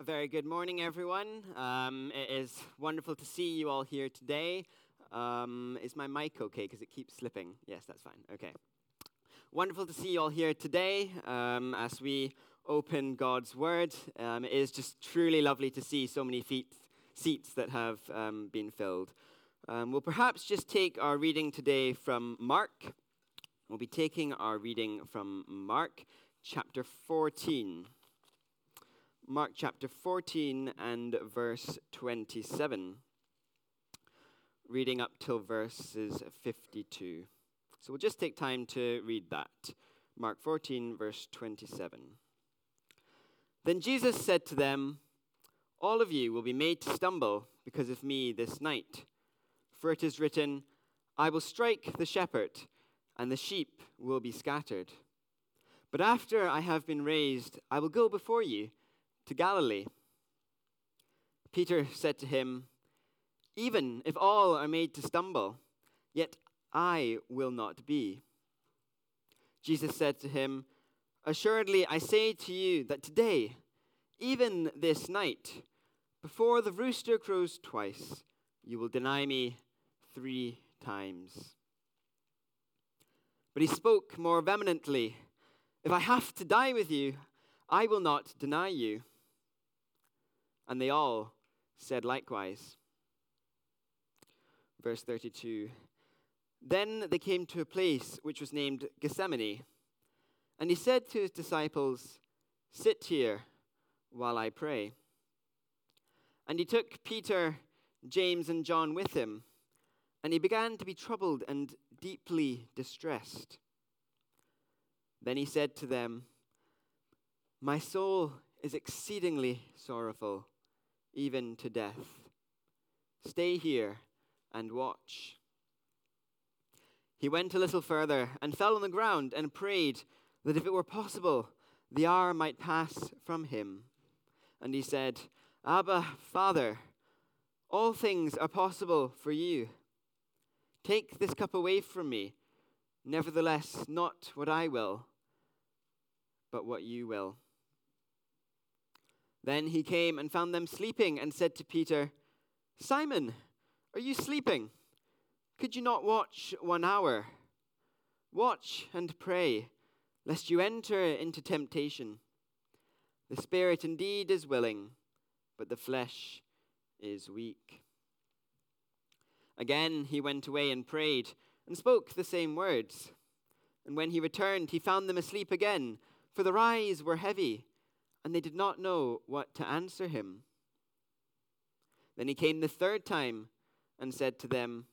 A very good morning, everyone. It is wonderful to see you all here today. Is my mic okay? Because it keeps slipping. Yes, that's fine. Okay. Wonderful to see you all here today as we open God's Word. It is just truly lovely to see so many seats that have been filled. We'll perhaps just take our reading today from Mark. We'll be taking our reading from Mark chapter 14. Mark chapter 14 and verse 27, reading up till verses 52. So we'll just take time to read that. Mark 14, verse 27. Then Jesus said to them, "All of you will be made to stumble because of me this night. For it is written, 'I will strike the shepherd, and the sheep will be scattered.' But after I have been raised, I will go before you to Galilee." Peter said to him, "Even if all are made to stumble, yet I will not be." Jesus said to him, "Assuredly, I say to you that today, even this night, before the rooster crows twice, you will deny me 3 times." But he spoke more vehemently, "If I have to die with you, I will not deny you." And they all said likewise. Verse 32. Then they came to a place which was named Gethsemane. And he said to his disciples, "Sit here while I pray." And he took Peter, James, and John with him. And he began to be troubled and deeply distressed. Then he said to them, "My soul is exceedingly sorrowful, even to death. Stay here and watch." He went a little further and fell on the ground and prayed that if it were possible, the hour might pass from him. And he said, "Abba, Father, all things are possible for you. Take this cup away from me. Nevertheless, not what I will, but what you will." Then he came and found them sleeping and said to Peter, "Simon, are you sleeping? Could you not watch 1 hour? Watch and pray, lest you enter into temptation. The spirit indeed is willing, but the flesh is weak." Again he went away and prayed and spoke the same words. And when he returned, he found them asleep again, for their eyes were heavy, and they did not know what to answer him. Then he came the 3rd time and said to them,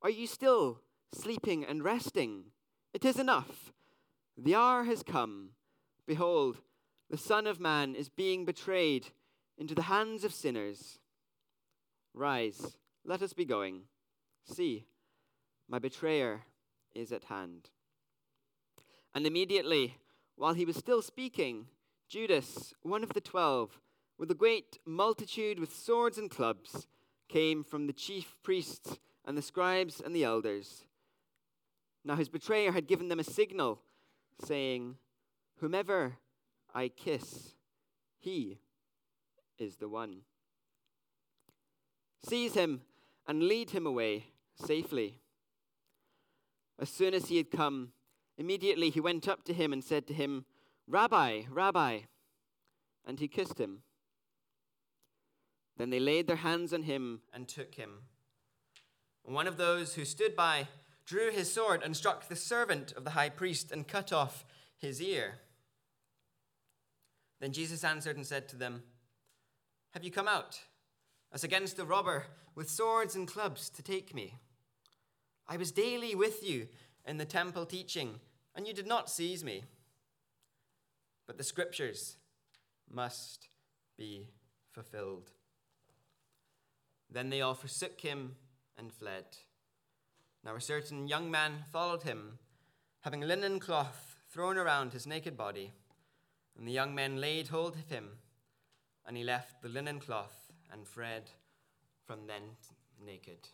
"Are you still sleeping and resting? It is enough. The hour has come. Behold, the Son of Man is being betrayed into the hands of sinners. Rise, let us be going. See, my betrayer is at hand." And immediately, while he was still speaking, Judas, one of the 12, with a great multitude with swords and clubs, came from the chief priests and the scribes and the elders. Now his betrayer had given them a signal, saying, "Whomever I kiss, he is the one. Seize him and lead him away safely." As soon as he had come, immediately he went up to him and said to him, "Rabbi, Rabbi," and he kissed him. Then they laid their hands on him and took him. And one of those who stood by drew his sword and struck the servant of the high priest and cut off his ear. Then Jesus answered and said to them, "Have you come out, as against a robber, with swords and clubs to take me? I was daily with you in the temple teaching, and you did not seize me. But the scriptures must be fulfilled." Then they all forsook him and fled. Now a certain young man followed him, having a linen cloth thrown around his naked body. And the young men laid hold of him, and he left the linen cloth and fled from then naked.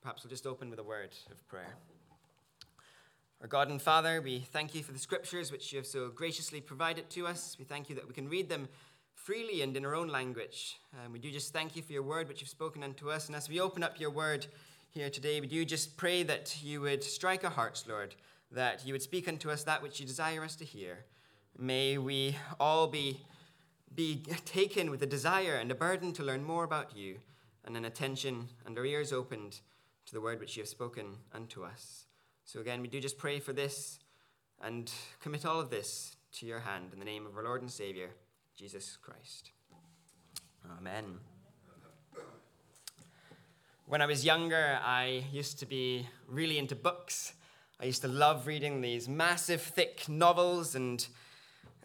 Perhaps we'll just open with a word of prayer. Our God and Father, we thank you for the scriptures which you have so graciously provided to us. We thank you that we can read them freely and in our own language. We do just thank you for your word, which you've spoken unto us. And as we open up your word here today, we do just pray that you would strike our hearts, Lord, that you would speak unto us that which you desire us to hear. May we all be taken with a desire and a burden to learn more about you, and an attention and our ears opened to the word which you have spoken unto us. So again, we do just pray for this and commit all of this to your hand in the name of our Lord and Savior, Jesus Christ. Amen. When I was younger, I used to be really into books. I used to love reading these massive, thick novels, and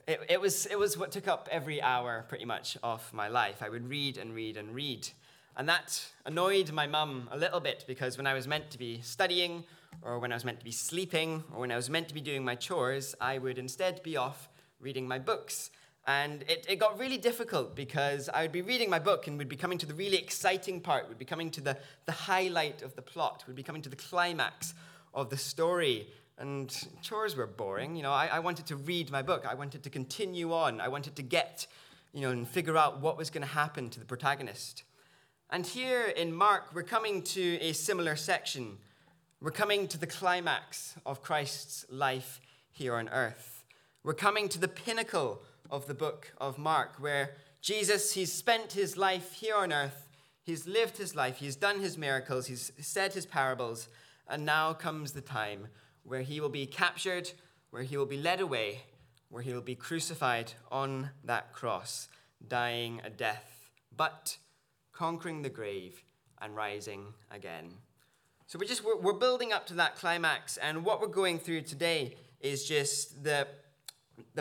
it was what took up every hour, pretty much, of my life. I would read and read and read. And that annoyed my mum a little bit, because when I was meant to be studying, or when I was meant to be sleeping, or when I was meant to be doing my chores, I would instead be off reading my books. And it got really difficult, because I would be reading my book and we'd be coming to the really exciting part, we'd be coming to the highlight of the plot, we'd be coming to the climax of the story. And chores were boring. You know, I wanted to read my book. I wanted to continue on. I wanted to get, and figure out what was going to happen to the protagonist. And here in Mark, we're coming to a similar section. We're coming to the climax of Christ's life here on earth. We're coming to the pinnacle of the book of Mark, where Jesus, he's spent his life here on earth. He's lived his life. He's done his miracles. He's said his parables. And now comes the time where he will be captured, where he will be led away, where he will be crucified on that cross, dying a death, but conquering the grave and rising again. So we're building up to that climax, and what we're going through today is just the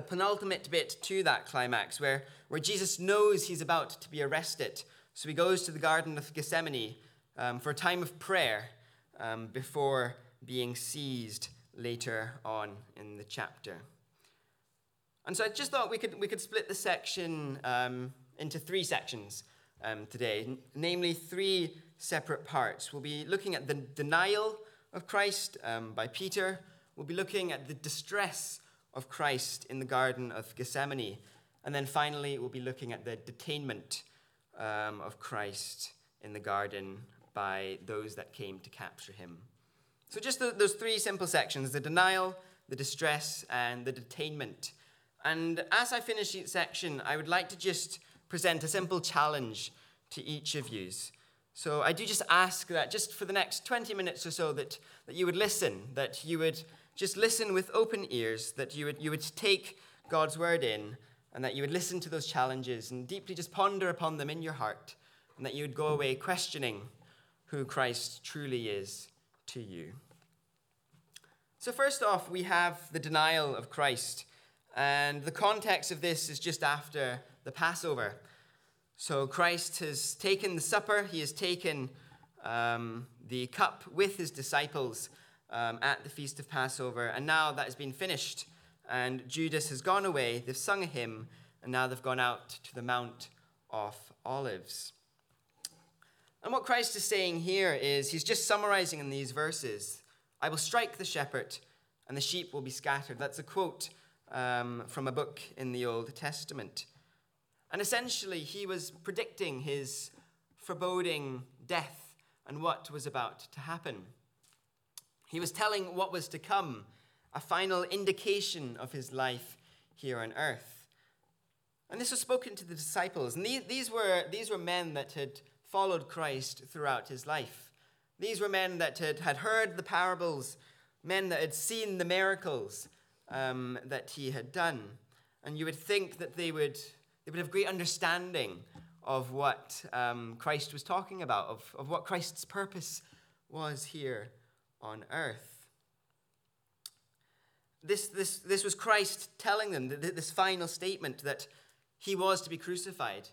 penultimate bit to that climax, where Jesus knows he's about to be arrested. So he goes to the Garden of Gethsemane for a time of prayer before being seized later on in the chapter. And so I just thought we could split the section into three sections today, namely three separate parts. We'll be looking at the denial of Christ by Peter. We'll be looking at the distress of Christ in the Garden of Gethsemane. And then finally, we'll be looking at the detainment of Christ in the garden by those that came to capture him. So just those three simple sections, the denial, the distress, and the detainment. And as I finish each section, I would like to just present a simple challenge to each of you. So I do just ask that just for the next 20 minutes or so that you would listen, that you would just listen with open ears, that you would take God's word in, and that you would listen to those challenges and deeply just ponder upon them in your heart, and that you would go away questioning who Christ truly is to you. So first off, we have the denial of Christ, and the context of this is just after the Passover. So Christ has taken the supper, he has taken the cup with his disciples at the Feast of Passover, and now that has been finished, and Judas has gone away, they've sung a hymn, and now they've gone out to the Mount of Olives. And what Christ is saying here is, he's just summarizing in these verses, I will strike the shepherd and the sheep will be scattered. That's a quote from a book in the Old Testament. And essentially, he was predicting his foreboding death and what was about to happen. He was telling what was to come, a final indication of his life here on earth. And this was spoken to the disciples. And these were men that had followed Christ throughout his life. These were men that had heard the parables, men that had seen the miracles that he had done. And you would think that they would have great understanding of what Christ was talking about, of what Christ's purpose was here on earth. This was Christ telling them, this final statement, that he was to be crucified.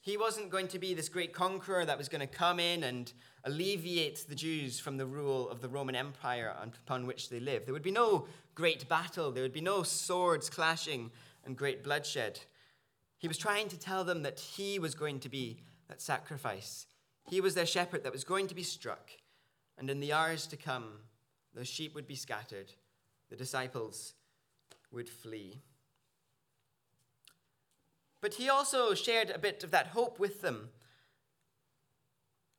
He wasn't going to be this great conqueror that was going to come in and alleviate the Jews from the rule of the Roman Empire upon which they lived. There would be no great battle. There would be no swords clashing and great bloodshed. He was trying to tell them that he was going to be that sacrifice. He was their shepherd that was going to be struck. And in the hours to come, the sheep would be scattered. The disciples would flee. But he also shared a bit of that hope with them.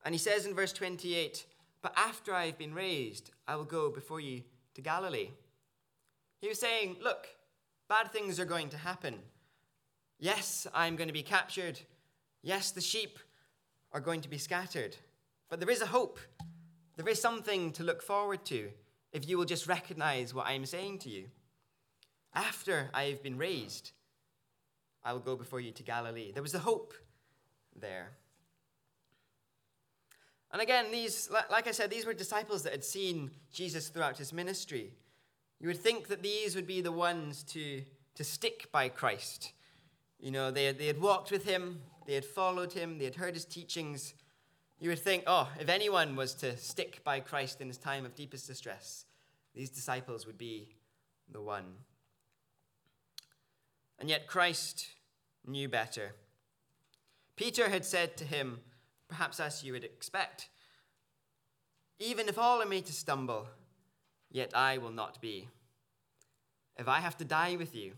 And he says in verse 28, "But after I have been raised, I will go before you to Galilee." He was saying, look, bad things are going to happen. Yes, I'm going to be captured. Yes, the sheep are going to be scattered. But there is a hope. There is something to look forward to if you will just recognize what I'm saying to you. After I have been raised, I will go before you to Galilee. There was the hope there. And again, these, like I said, these were disciples that had seen Jesus throughout his ministry. You would think that these would be the ones to stick by Christ. You know, they had walked with him, they had followed him, they had heard his teachings. You would think, oh, if anyone was to stick by Christ in his time of deepest distress, these disciples would be the one. And yet Christ knew better. Peter had said to him, perhaps as you would expect, "Even if all are made to stumble, yet I will not be. If I have to die with you,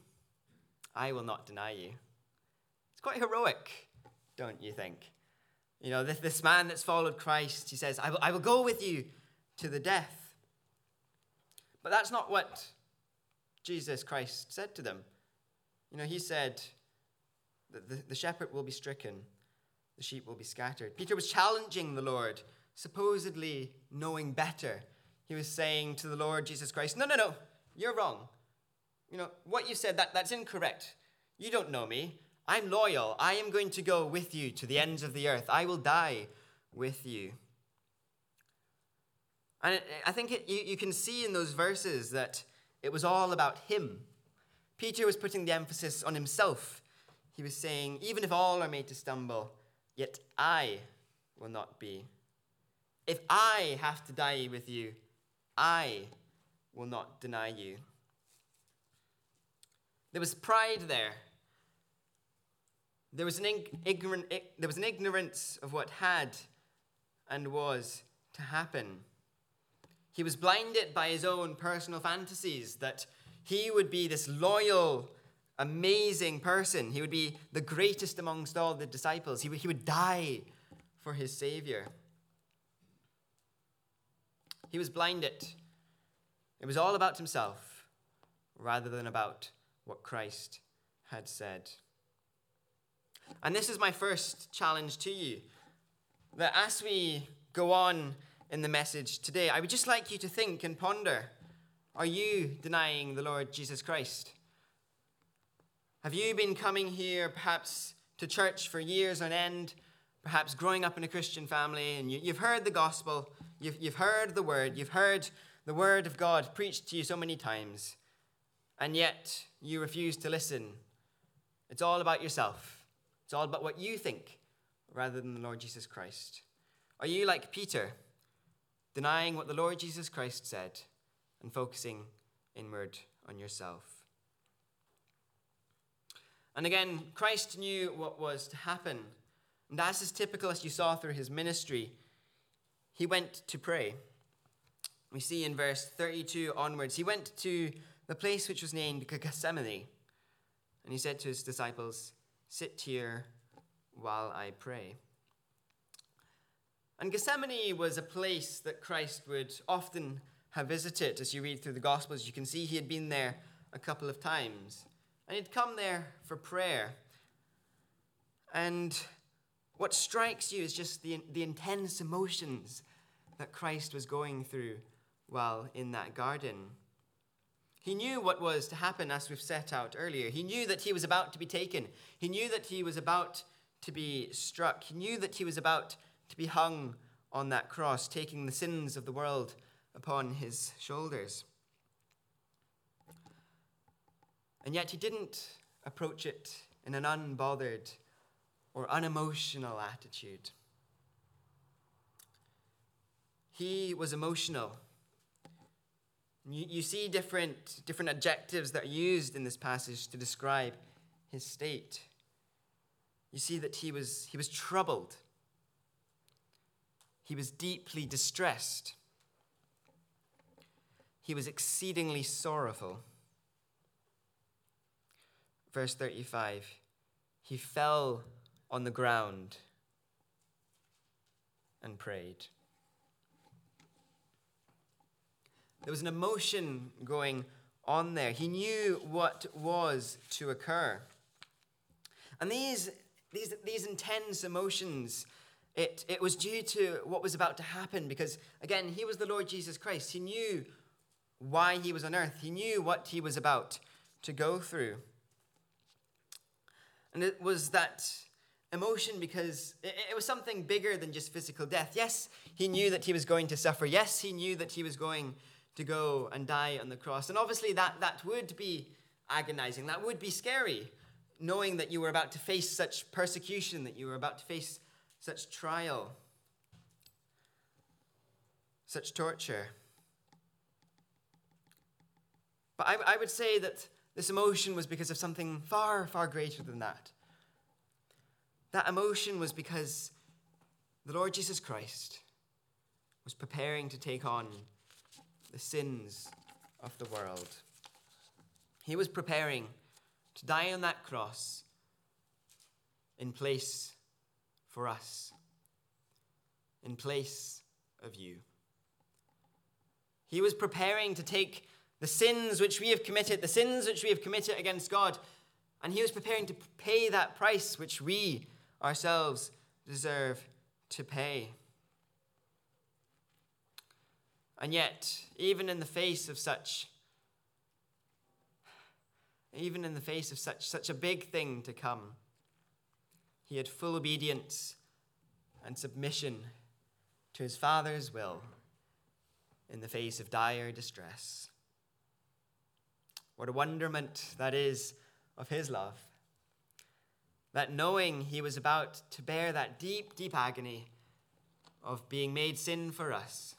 I will not deny you." It's quite heroic, don't you think? You know, this man that's followed Christ, he says, I will go with you to the death. But that's not what Jesus Christ said to them. You know, he said that the shepherd will be stricken, the sheep will be scattered. Peter was challenging the Lord, supposedly knowing better. He was saying to the Lord Jesus Christ, no, you're wrong. You know, what you said, that's incorrect. You don't know me. I'm loyal. I am going to go with you to the ends of the earth. I will die with you. And I think you can see in those verses that it was all about him. Peter was putting the emphasis on himself. He was saying, even if all are made to stumble, yet I will not be. If I have to die with you, I will not deny you. There was pride there. There was an ignorance of what had and was to happen. He was blinded by his own personal fantasies that he would be this loyal, amazing person. He would be the greatest amongst all the disciples. He would die for his Savior. He was blinded. It was all about himself rather than about what Christ had said. And this is my first challenge to you, that as we go on in the message today, I would just like you to think and ponder, are you denying the Lord Jesus Christ? Have you been coming here perhaps to church for years on end, perhaps growing up in a Christian family, and you've heard the gospel, you've heard the word, you've heard the word of God preached to you so many times, and yet you refuse to listen. It's all about yourself. It's all about what you think rather than the Lord Jesus Christ. Are you like Peter, denying what the Lord Jesus Christ said and focusing inward on yourself? And again, Christ knew what was to happen. And as is typical, as you saw through his ministry, he went to pray. We see in verse 32 onwards, he went to the place which was named Gethsemane, and he said to his disciples, "Sit here while I pray." And Gethsemane was a place that Christ would often have visited. As you read through the Gospels, you can see he had been there a couple of times. And he'd come there for prayer. And what strikes you is just the intense emotions that Christ was going through while in that garden. He knew what was to happen, as we've set out earlier. He knew that he was about to be taken. He knew that he was about to be struck. He knew that he was about to be hung on that cross, taking the sins of the world upon his shoulders. And yet he didn't approach it in an unbothered or unemotional attitude. He was emotional. You see different adjectives that are used in this passage to describe his state. You see that he was troubled. He was deeply distressed. He was exceedingly sorrowful. Verse 35, he fell on the ground and prayed. There was an emotion going on there. He knew what was to occur. And these intense emotions, it was due to what was about to happen because, again, he was the Lord Jesus Christ. He knew why he was on earth. He knew what he was about to go through. And it was that emotion because it was something bigger than just physical death. Yes, he knew that he was going to suffer. Yes, he knew that he was going to go and die on the cross. And obviously that would be agonizing. That would be scary, knowing that you were about to face such persecution, that you were about to face such trial, such torture. But I would say that this emotion was because of something far, far greater than that. That emotion was because the Lord Jesus Christ was preparing to take on the sins of the world. He was preparing to die on that cross in place for us, in place of you. He was preparing to take the sins which we have committed, the sins which we have committed against God, and he was preparing to pay that price which we ourselves deserve to pay. And yet, even in the face of such a big thing to come, he had full obedience and submission to his Father's will in the face of dire distress. What a wonderment that is of his love, that knowing he was about to bear that deep, deep agony of being made sin for us,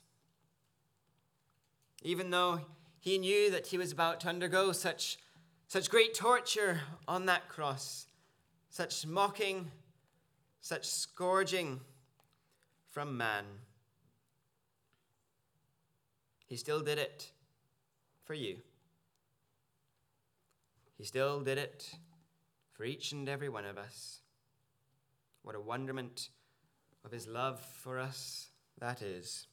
even though he knew that he was about to undergo such great torture on that cross, such mocking, such scourging from man, he still did it for you. He still did it for each and every one of us. What a wonderment of his love for us that is.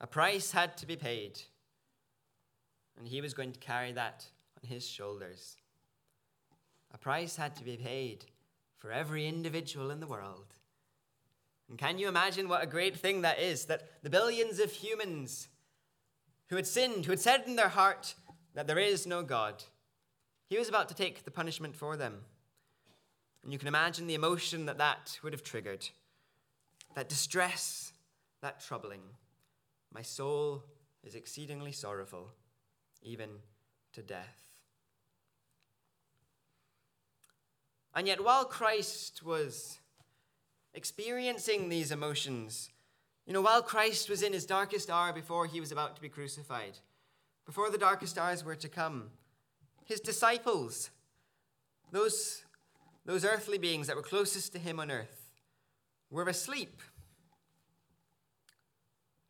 A price had to be paid, and he was going to carry that on his shoulders. A price had to be paid for every individual in the world. And can you imagine what a great thing that is, that the billions of humans who had sinned, who had said in their heart that there is no God, he was about to take the punishment for them. And you can imagine the emotion that would have triggered, that distress, that troubling. My soul is exceedingly sorrowful, even to death. And yet, while Christ was experiencing these emotions, while Christ was in his darkest hour before he was about to be crucified, before the darkest hours were to come, his disciples, those earthly beings that were closest to him on earth, were asleep.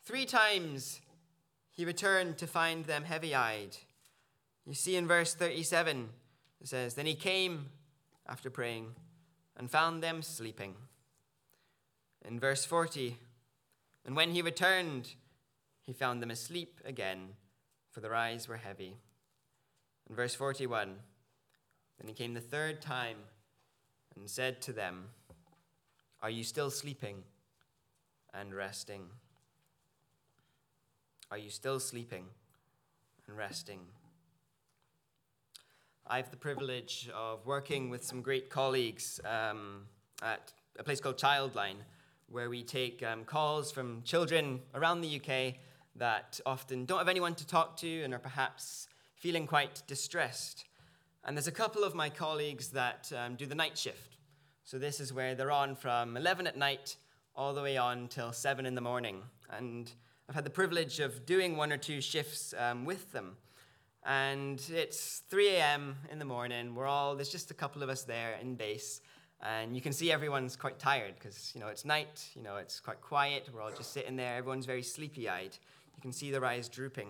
3 times he returned to find them heavy-eyed. You see in verse 37, it says, Then he came after praying and found them sleeping. In verse 40, And when he returned, he found them asleep again, for their eyes were heavy. In verse 41, Then he came the 3rd time and said to them, Are you still sleeping and resting? Are you still sleeping and resting? I have the privilege of working with some great colleagues at a place called Childline, where we take calls from children around the UK that often don't have anyone to talk to and are perhaps feeling quite distressed. And there's a couple of my colleagues that do the night shift. So this is where they're on from 11 at night all the way on till 7 in the morning. And I've had the privilege of doing 1 or 2 shifts with them. And it's 3 a.m. in the morning. There's just a couple of us there in base. And you can see everyone's quite tired because, it's night, it's quite quiet. We're all just sitting there. Everyone's very sleepy-eyed. You can see their eyes drooping.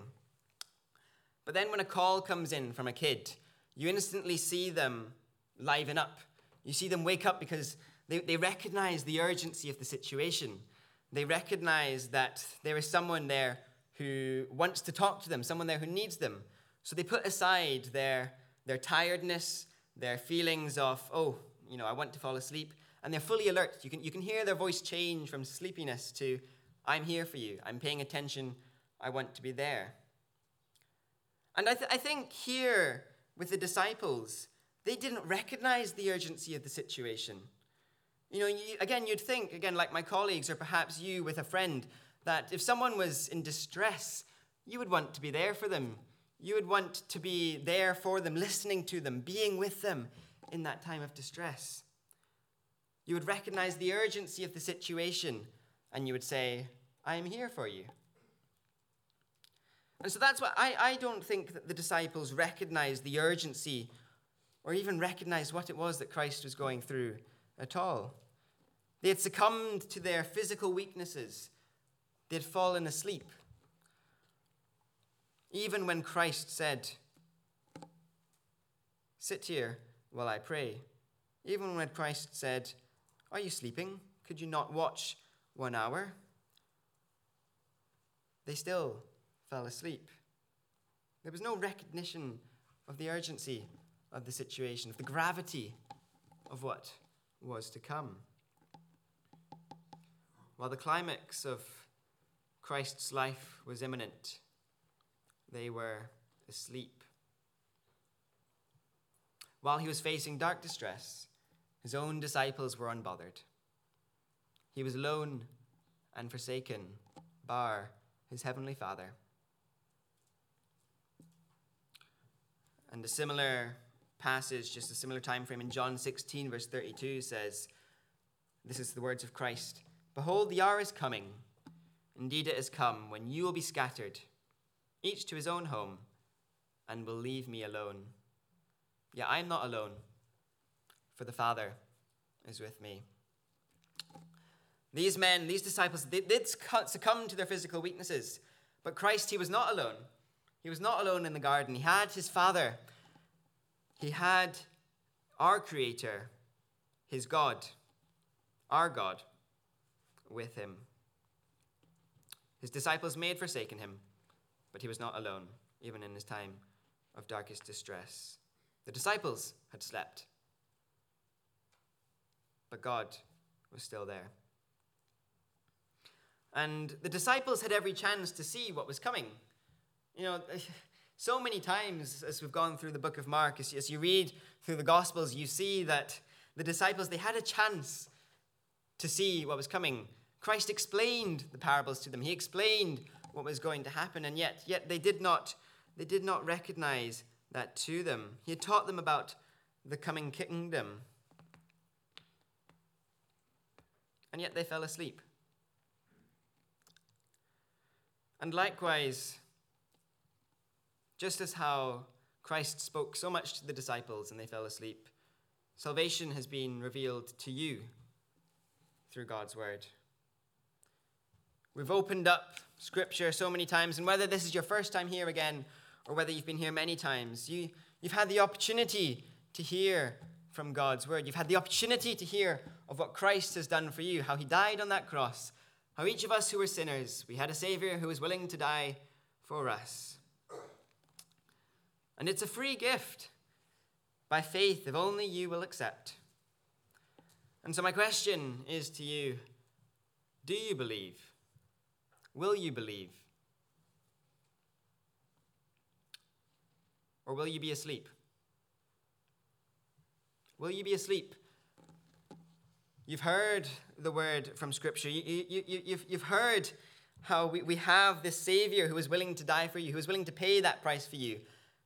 But then when a call comes in from a kid, you instantly see them liven up. You see them wake up because they recognize the urgency of the situation. They recognize that there is someone there who wants to talk to them, someone there who needs them. So they put aside their tiredness, their feelings of, I want to fall asleep. And they're fully alert. You can hear their voice change from sleepiness to, I'm here for you. I'm paying attention. I want to be there. And I think here with the disciples, they didn't recognize the urgency of the situation. You'd think, like my colleagues or perhaps you with a friend, that if someone was in distress, you would want to be there for them. You would want to be there for them, listening to them, being with them in that time of distress. You would recognize the urgency of the situation, and you would say, I am here for you. And so that's why I don't think that the disciples recognized the urgency or even recognized what it was that Christ was going through at all. They had succumbed to their physical weaknesses. They had fallen asleep. Even when Christ said, sit here while I pray. Even when Christ said, are you sleeping? Could you not watch 1 hour? They still fell asleep. There was no recognition of the urgency of the situation, of the gravity of what was to come. While the climax of Christ's life was imminent, they were asleep. While he was facing dark distress, his own disciples were unbothered. He was alone and forsaken, bar his heavenly Father. And a similar passage, just a similar time frame in John 16, verse 32 says, this is the words of Christ, behold, the hour is coming. Indeed it has come when you will be scattered, each to his own home, and will leave me alone. Yet I am not alone, for the Father is with me. These men, these disciples, they did succumb to their physical weaknesses. But Christ, he was not alone. He was not alone in the garden. He had his Father. He had our Creator, his God, our God, with him. His disciples may have forsaken him, but he was not alone, even in his time of darkest distress. The disciples had slept, but God was still there. And the disciples had every chance to see what was coming. So many times as we've gone through the book of Mark, as you read through the Gospels, you see that the disciples, they had a chance to see what was coming. Christ explained the parables to them. He explained what was going to happen, and yet they did not recognize that to them. He had taught them about the coming kingdom, and yet they fell asleep. And likewise, just as how Christ spoke so much to the disciples and they fell asleep, salvation has been revealed to you through God's word. We've opened up Scripture so many times, and whether this is your first time here again or whether you've been here many times, you've had the opportunity to hear from God's word. You've had the opportunity to hear of what Christ has done for you, how he died on that cross, how each of us who were sinners, we had a Savior who was willing to die for us. And it's a free gift by faith if only you will accept. And so my question is to you, do you believe? Will you believe? Or will you be asleep? Will you be asleep? You've heard the word from Scripture. You've heard how we have this Savior who was willing to die for you, who was willing to pay that price for you.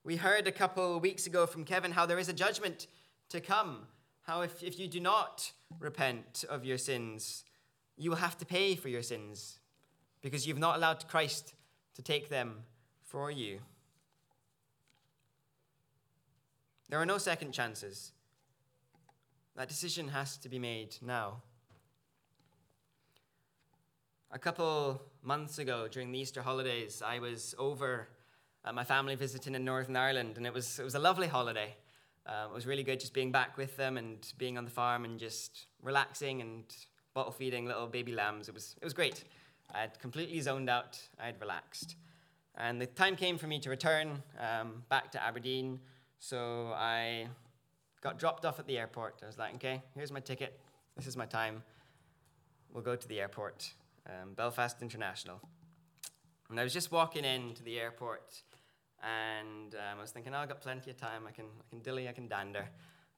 We heard a couple weeks ago from Kevin how there is a judgment to come, how if you do not repent of your sins, you will have to pay for your sins because you've not allowed Christ to take them for you. There are no second chances. That decision has to be made now. A couple months ago during the Easter holidays, I was over my family visiting in Northern Ireland, and it was a lovely holiday. It was really good just being back with them and being on the farm and just relaxing and bottle feeding little baby lambs. It was great. I had completely zoned out. I had relaxed. And the time came for me to return back to Aberdeen. So I got dropped off at the airport. I was like, okay, here's my ticket. This is my time. We'll go to the airport, Belfast International. And I was just walking into the airport, and I was thinking, oh, I've got plenty of time. I can dilly, I can dander.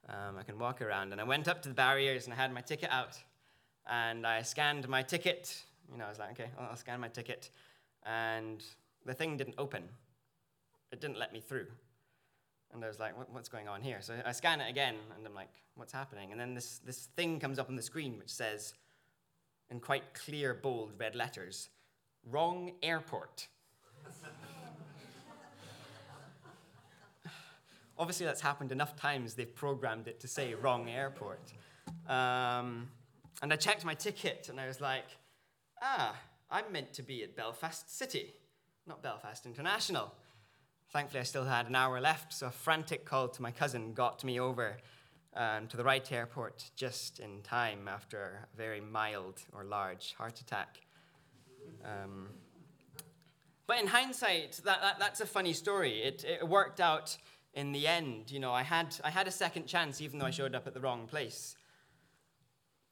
I can walk around. And I went up to the barriers, and I had my ticket out. And I scanned my ticket. You know, I was like, okay, I'll scan my ticket. And the thing didn't open. It didn't let me through. And I was like, what's going on here? So I scan it again, and I'm like, what's happening? And then this thing comes up on the screen which says, in quite clear, bold red letters, wrong airport. Obviously, that's happened enough times they've programmed it to say wrong airport. And I checked my ticket, and I was like, I'm meant to be at Belfast City, not Belfast International. Thankfully, I still had an hour left, so a frantic call to my cousin got me over to the right airport just in time after a very mild or large heart attack. But in hindsight, that's a funny story. It worked out in the end. You know, I had a second chance, even though I showed up at the wrong place.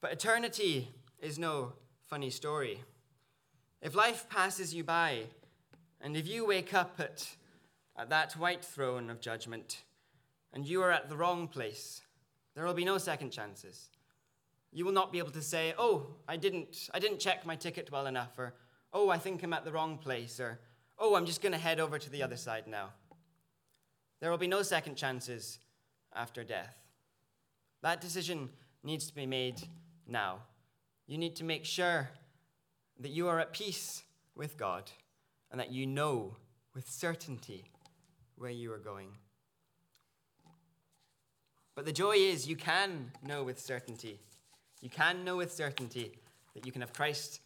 But eternity is no funny story. If life passes you by, and if you wake up at that white throne of judgment, and you are at the wrong place, there will be no second chances. You will not be able to say, oh, I didn't check my ticket well enough, or, oh, I think I'm at the wrong place, or, oh, I'm just going to head over to the other side now. There will be no second chances after death. That decision needs to be made now. You need to make sure that you are at peace with God, and that you know with certainty where you are going. But the joy is you can know with certainty. You can know with certainty that you can have Christ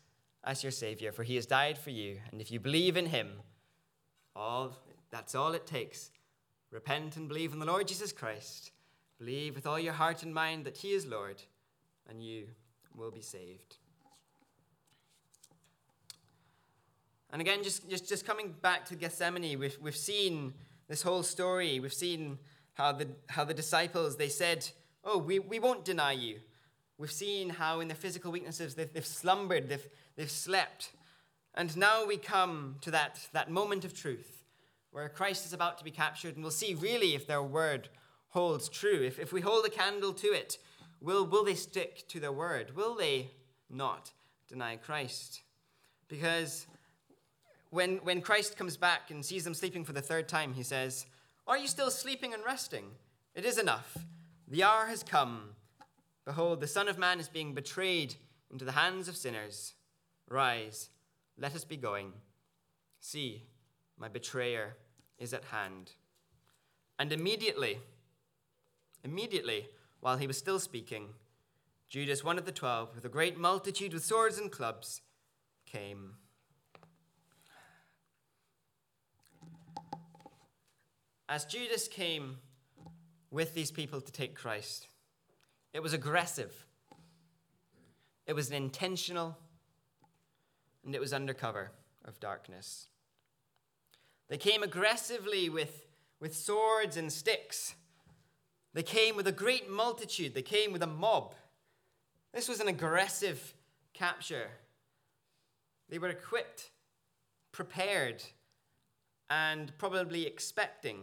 as your Savior, for he has died for you. And if you believe in him, that's all it takes. Repent and believe in the Lord Jesus Christ. Believe with all your heart and mind that he is Lord, and you will be saved. And again, just coming back to Gethsemane, we've seen this whole story. We've seen how the disciples, they said, oh, we won't deny you. We've seen how in their physical weaknesses they've slumbered, they've slept. And now we come to that moment of truth where Christ is about to be captured, and we'll see really if their word holds true. If we hold a candle to it, will they stick to their word? Will they not deny Christ? Because when Christ comes back and sees them sleeping for the third time, he says, are you still sleeping and resting? It is enough. The hour has come. Behold, the Son of Man is being betrayed into the hands of sinners. Rise, let us be going. See, my betrayer is at hand. And immediately, while he was still speaking, Judas, one of the 12, with a great multitude with swords and clubs, came. As Judas came with these people to take Christ, it was aggressive, it was intentional, and it was under cover of darkness. They came aggressively with swords and sticks. They came with a great multitude. They came with a mob. This was an aggressive capture. They were equipped, prepared, and probably expecting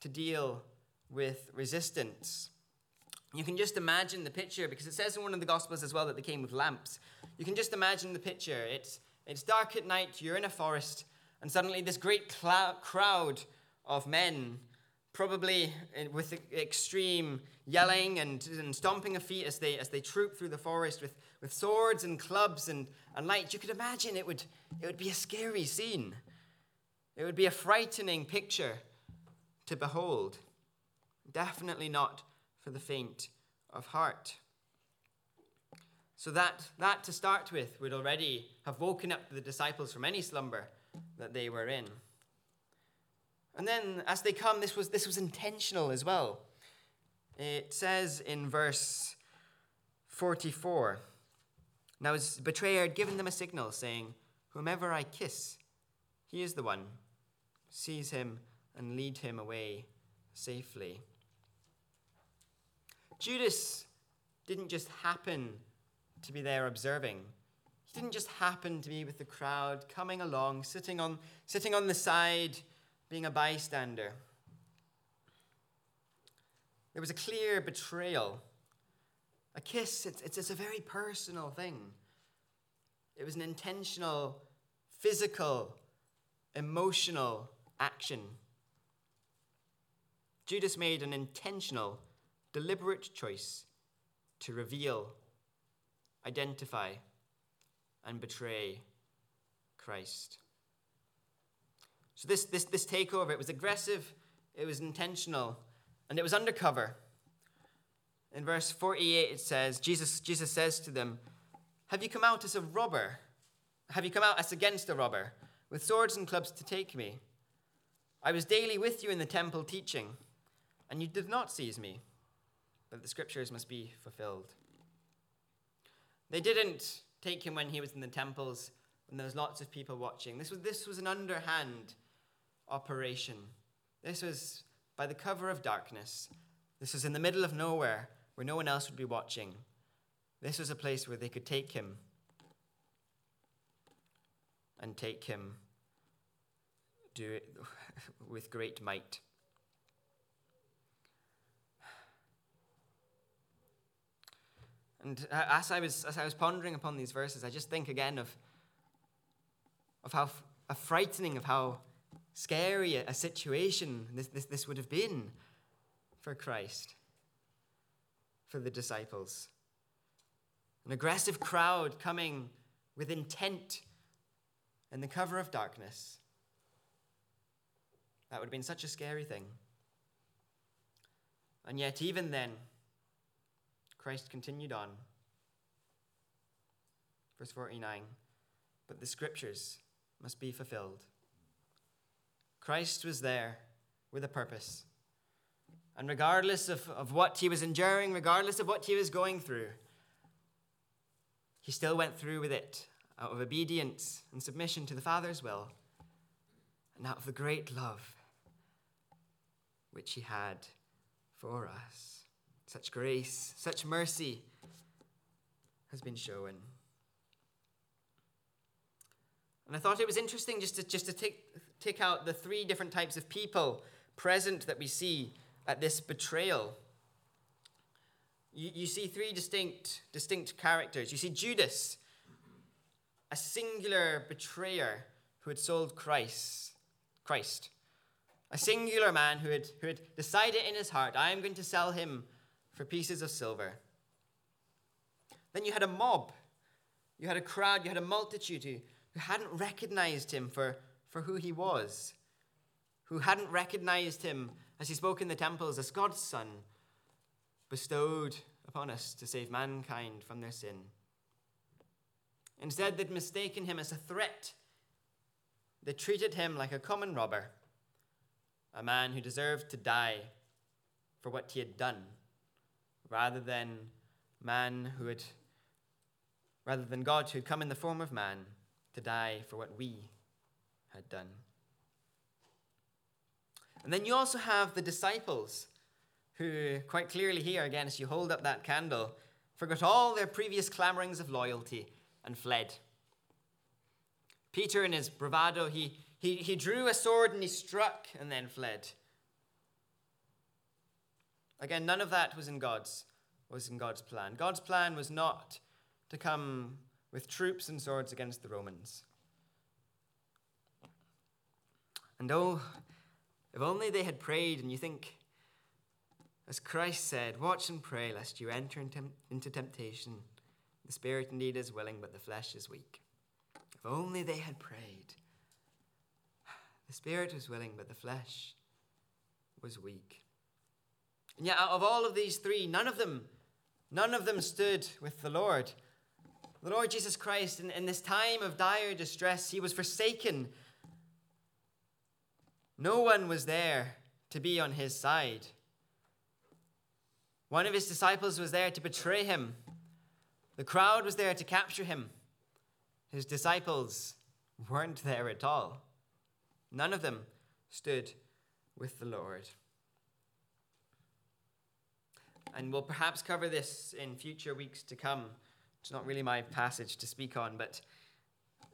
to deal with resistance. You can just imagine the picture, because it says in one of the Gospels as well that they came with lamps. You can just imagine the picture. It's dark at night, you're in a forest, and suddenly this great crowd of men, probably with extreme yelling and stomping of feet as they troop through the forest with swords and clubs and lights. You could imagine it would be a scary scene. It would be a frightening picture to behold. Definitely not for the faint of heart. So that to start with would already have woken up the disciples from any slumber that they were in. And then as they come, this was intentional as well. It says in verse 44, "Now his betrayer had given them a signal, saying, 'Whomever I kiss, he is the one. Seize him and lead him away safely.'" Judas didn't just happen to be there observing. He didn't just happen to be with the crowd, coming along, sitting on the side, being a bystander. There was a clear betrayal. A kiss, it's a very personal thing. It was an intentional, physical, emotional action. Judas made an intentional, deliberate choice to reveal, identify, and betray Christ. So this takeover, it was aggressive, it was intentional, and it was undercover. In verse 48, it says, Jesus says to them, "Have you come out as a robber? Have you come out as against a robber, with swords and clubs to take me? I was daily with you in the temple teaching, and you did not seize me, but the scriptures must be fulfilled." They didn't take him when he was in the temples, when there was lots of people watching. This was an underhand operation. This was by the cover of darkness. This was in the middle of nowhere, where no one else would be watching. This was a place where they could take him and take him do it with great might. And as I was pondering upon these verses, I just think again of how frightening, of how scary a situation this would have been for Christ, for the disciples. An aggressive crowd coming with intent in the cover of darkness. That would have been such a scary thing. And yet, even then, Christ continued on. Verse 49, "But the scriptures must be fulfilled." Christ was there with a purpose. And regardless of what he was enduring, regardless of what he was going through, he still went through with it out of obedience and submission to the Father's will, and out of the great love which he had for us. Such grace, such mercy has been shown. And I thought it was interesting just to take out the three different types of people present that we see at this betrayal. You see three distinct characters. You see Judas, a singular betrayer who had sold Christ. A singular man who had decided in his heart, "I am going to sell him for pieces of silver." Then you had a mob. You had a crowd. You had a multitude who hadn't recognized him for who he was, who hadn't recognized him as he spoke in the temples as God's son, bestowed upon us to save mankind from their sin. Instead, they'd mistaken him as a threat. They treated him like a common robber, a man who deserved to die for what he had done, rather than God who had come in the form of man to die for what we had done. And then you also have the disciples, who quite clearly here, again, as you hold up that candle, forgot all their previous clamorings of loyalty and fled. Peter, in his bravado, he drew a sword and he struck and then fled. Again, none of that was in God's plan. God's plan was not to come with troops and swords against the Romans. And oh, if only they had prayed. And you think, as Christ said, "Watch and pray, lest you enter into temptation. The spirit indeed is willing, but the flesh is weak." If only they had prayed. The spirit was willing, but the flesh was weak. And yet, out of all of these three, none of them stood with the Lord. The Lord Jesus Christ, in this time of dire distress, he was forsaken. No one was there to be on his side. One of his disciples was there to betray him. The crowd was there to capture him. His disciples weren't there at all. None of them stood with the Lord. And we'll perhaps cover this in future weeks to come. It's not really my passage to speak on,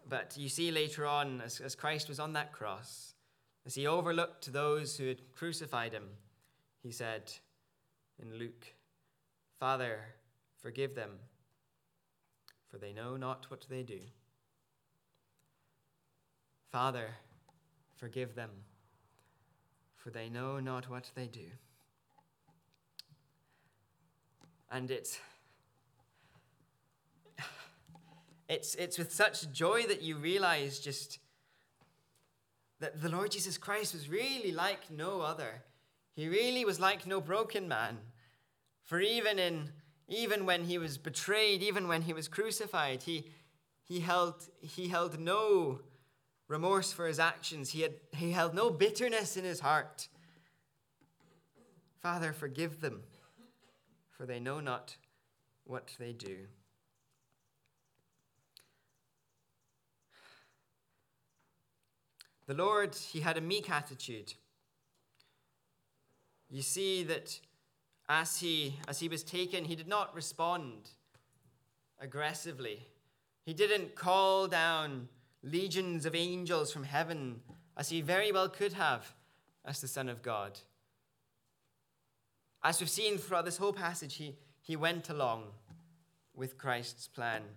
but you see later on, as Christ was on that cross, as he overlooked those who had crucified him, he said in Luke, "Father, forgive them, for they know not what they do." Father, forgive them, for they know not what they do. And it's with such joy that you realize just that the Lord Jesus Christ was really like no other. He really was like no broken man. For even when he was betrayed, even when he was crucified, he held no remorse for his actions. He held no bitterness in his heart. Father, forgive them, for they know not what they do. The Lord, he had a meek attitude. You see that as he was taken, he did not respond aggressively. He didn't call down legions of angels from heaven, as he very well could have as the Son of God. As we've seen throughout this whole passage, he went along with Christ's plan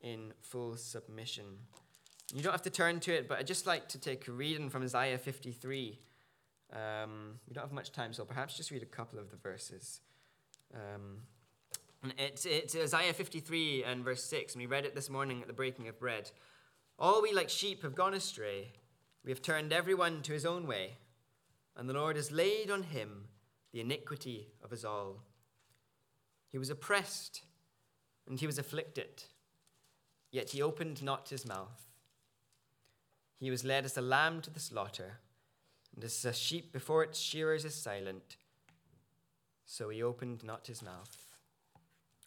in full submission. You don't have to turn to it, but I'd just like to take a reading from Isaiah 53. We don't have much time, so perhaps just read a couple of the verses. It's Isaiah 53 and verse 6, and we read it this morning at the breaking of bread. "All we like sheep have gone astray. We have turned everyone to his own way, and the Lord has laid on him the iniquity of us all. He was oppressed and he was afflicted, yet he opened not his mouth. He was led as a lamb to the slaughter, and as a sheep before its shearers is silent, so he opened not his mouth.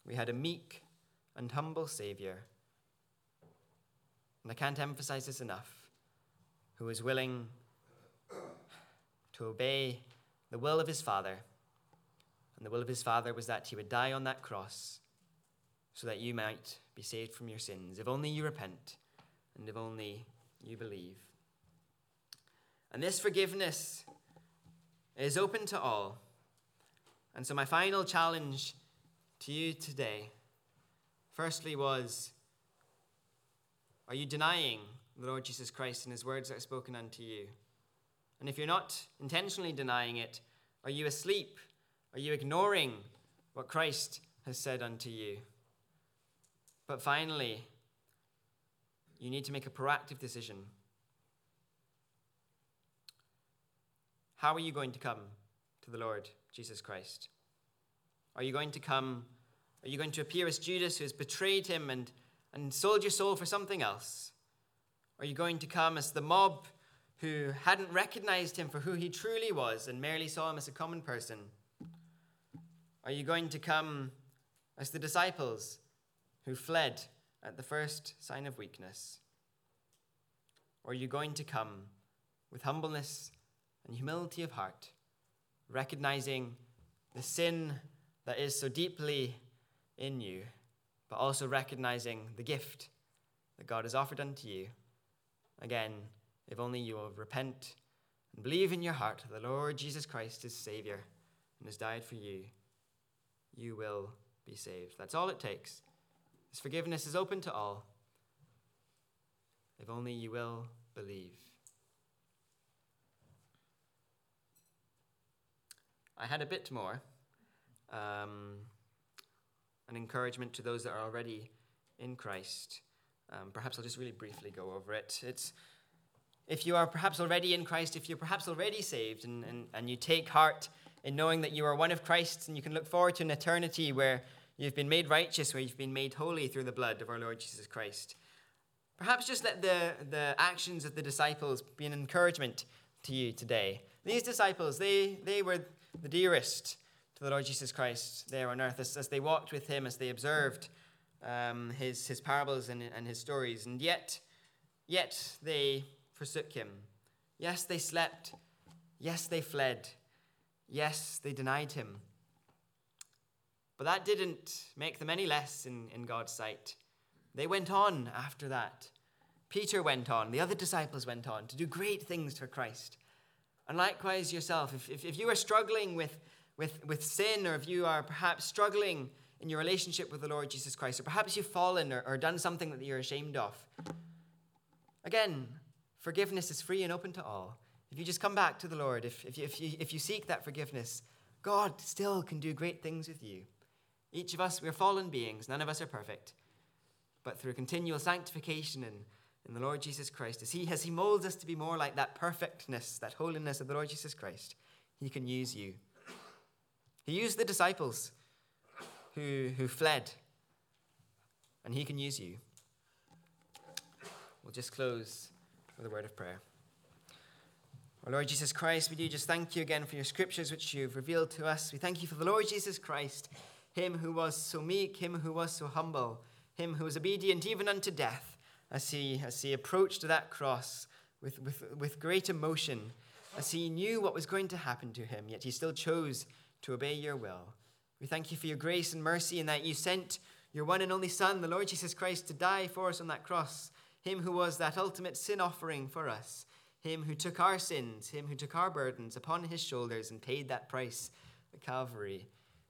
We had a meek and humble Savior," and I can't emphasize this enough, "who was willing to obey the will of his Father. And the will of his Father was that he would die on that cross so that you might be saved from your sins, if only you repent and if only you believe." And this forgiveness is open to all. And so my final challenge to you today, firstly, was, are you denying the Lord Jesus Christ and his words that are spoken unto you? And if you're not intentionally denying it, are you asleep? Are you ignoring what Christ has said unto you? But finally, you need to make a proactive decision. How are you going to come to the Lord Jesus Christ? Are you going to appear as Judas, who has betrayed him and sold your soul for something else? Are you going to come as the mob who hadn't recognized him for who he truly was and merely saw him as a common person? Are you going to come as the disciples who fled at the first sign of weakness? Or are you going to come with humbleness and humility of heart, recognizing the sin that is so deeply in you, but also recognizing the gift that God has offered unto you? Again, if only you will repent and believe in your heart that the Lord Jesus Christ is Savior and has died for you, you will be saved. That's all it takes. This forgiveness is open to all, if only you will believe. I had a bit more, an encouragement to those that are already in Christ. Perhaps I'll just really briefly go over it. If you are perhaps already in Christ, if you're perhaps already saved and you take heart in knowing that you are one of Christ's and you can look forward to an eternity where you've been made righteous, where you've been made holy through the blood of our Lord Jesus Christ, perhaps just let the actions of the disciples be an encouragement to you today. These disciples, they were the dearest to the Lord Jesus Christ there on earth, as they walked with him, as they observed his parables and his stories. And yet they forsook him. Yes, they slept. Yes, they fled. Yes, they denied him. But that didn't make them any less in God's sight. They went on after that. Peter went on. The other disciples went on to do great things for Christ. And likewise yourself, if you are struggling with sin, or if you are perhaps struggling in your relationship with the Lord Jesus Christ, or perhaps you've fallen or done something that you're ashamed of, again, forgiveness is free and open to all. If you just come back to the Lord, if you seek that forgiveness, God still can do great things with you. Each of us, we're fallen beings. None of us are perfect. But through continual sanctification in the Lord Jesus Christ, as he molds us to be more like that perfectness, that holiness of the Lord Jesus Christ, he can use you. He used the disciples who fled, and he can use you. We'll just close with a word of prayer. Our Lord Jesus Christ, we do just thank you again for your scriptures which you've revealed to us. We thank you for the Lord Jesus Christ, him who was so meek, him who was so humble, him who was obedient even unto death, as he approached that cross with great emotion, as he knew what was going to happen to him, yet he still chose to obey your will. We thank you for your grace and mercy, in that you sent your one and only Son, the Lord Jesus Christ, to die for us on that cross, him who was that ultimate sin offering for us, him who took our sins, him who took our burdens upon his shoulders and paid that price at Calvary.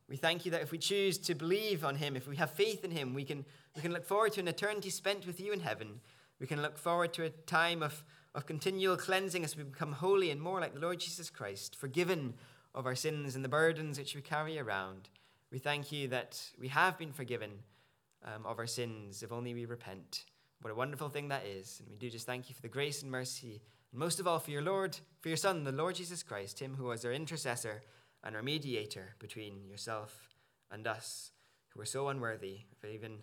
We thank you that if we choose to believe on him, if we have faith in him, we can look forward to an eternity spent with you in heaven. We can look forward to a time of continual cleansing as we become holy and more like the Lord Jesus Christ, forgiven of our sins and the burdens which we carry around. We thank you that we have been forgiven of our sins, if only we repent. What a wonderful thing that is. And we do just thank you for the grace and mercy, and most of all for your Son, the Lord Jesus Christ, him who was our intercessor and our mediator between yourself and us, who are so unworthy of even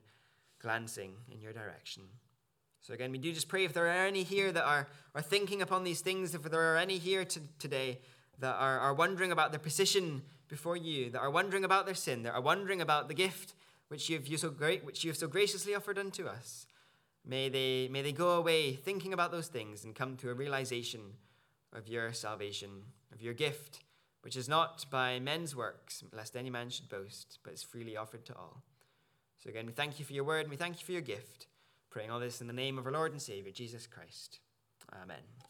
glancing in your direction. So again, we do just pray, if there are any here that are thinking upon these things, if there are any here today that are wondering about their position before you, that are wondering about their sin, that are wondering about the gift which you have so graciously offered unto us, May they go away thinking about those things and come to a realization of your salvation, of your gift, which is not by men's works, lest any man should boast, but is freely offered to all. So again, we thank you for your word, and we thank you for your gift. Praying all this in the name of our Lord and Savior, Jesus Christ. Amen.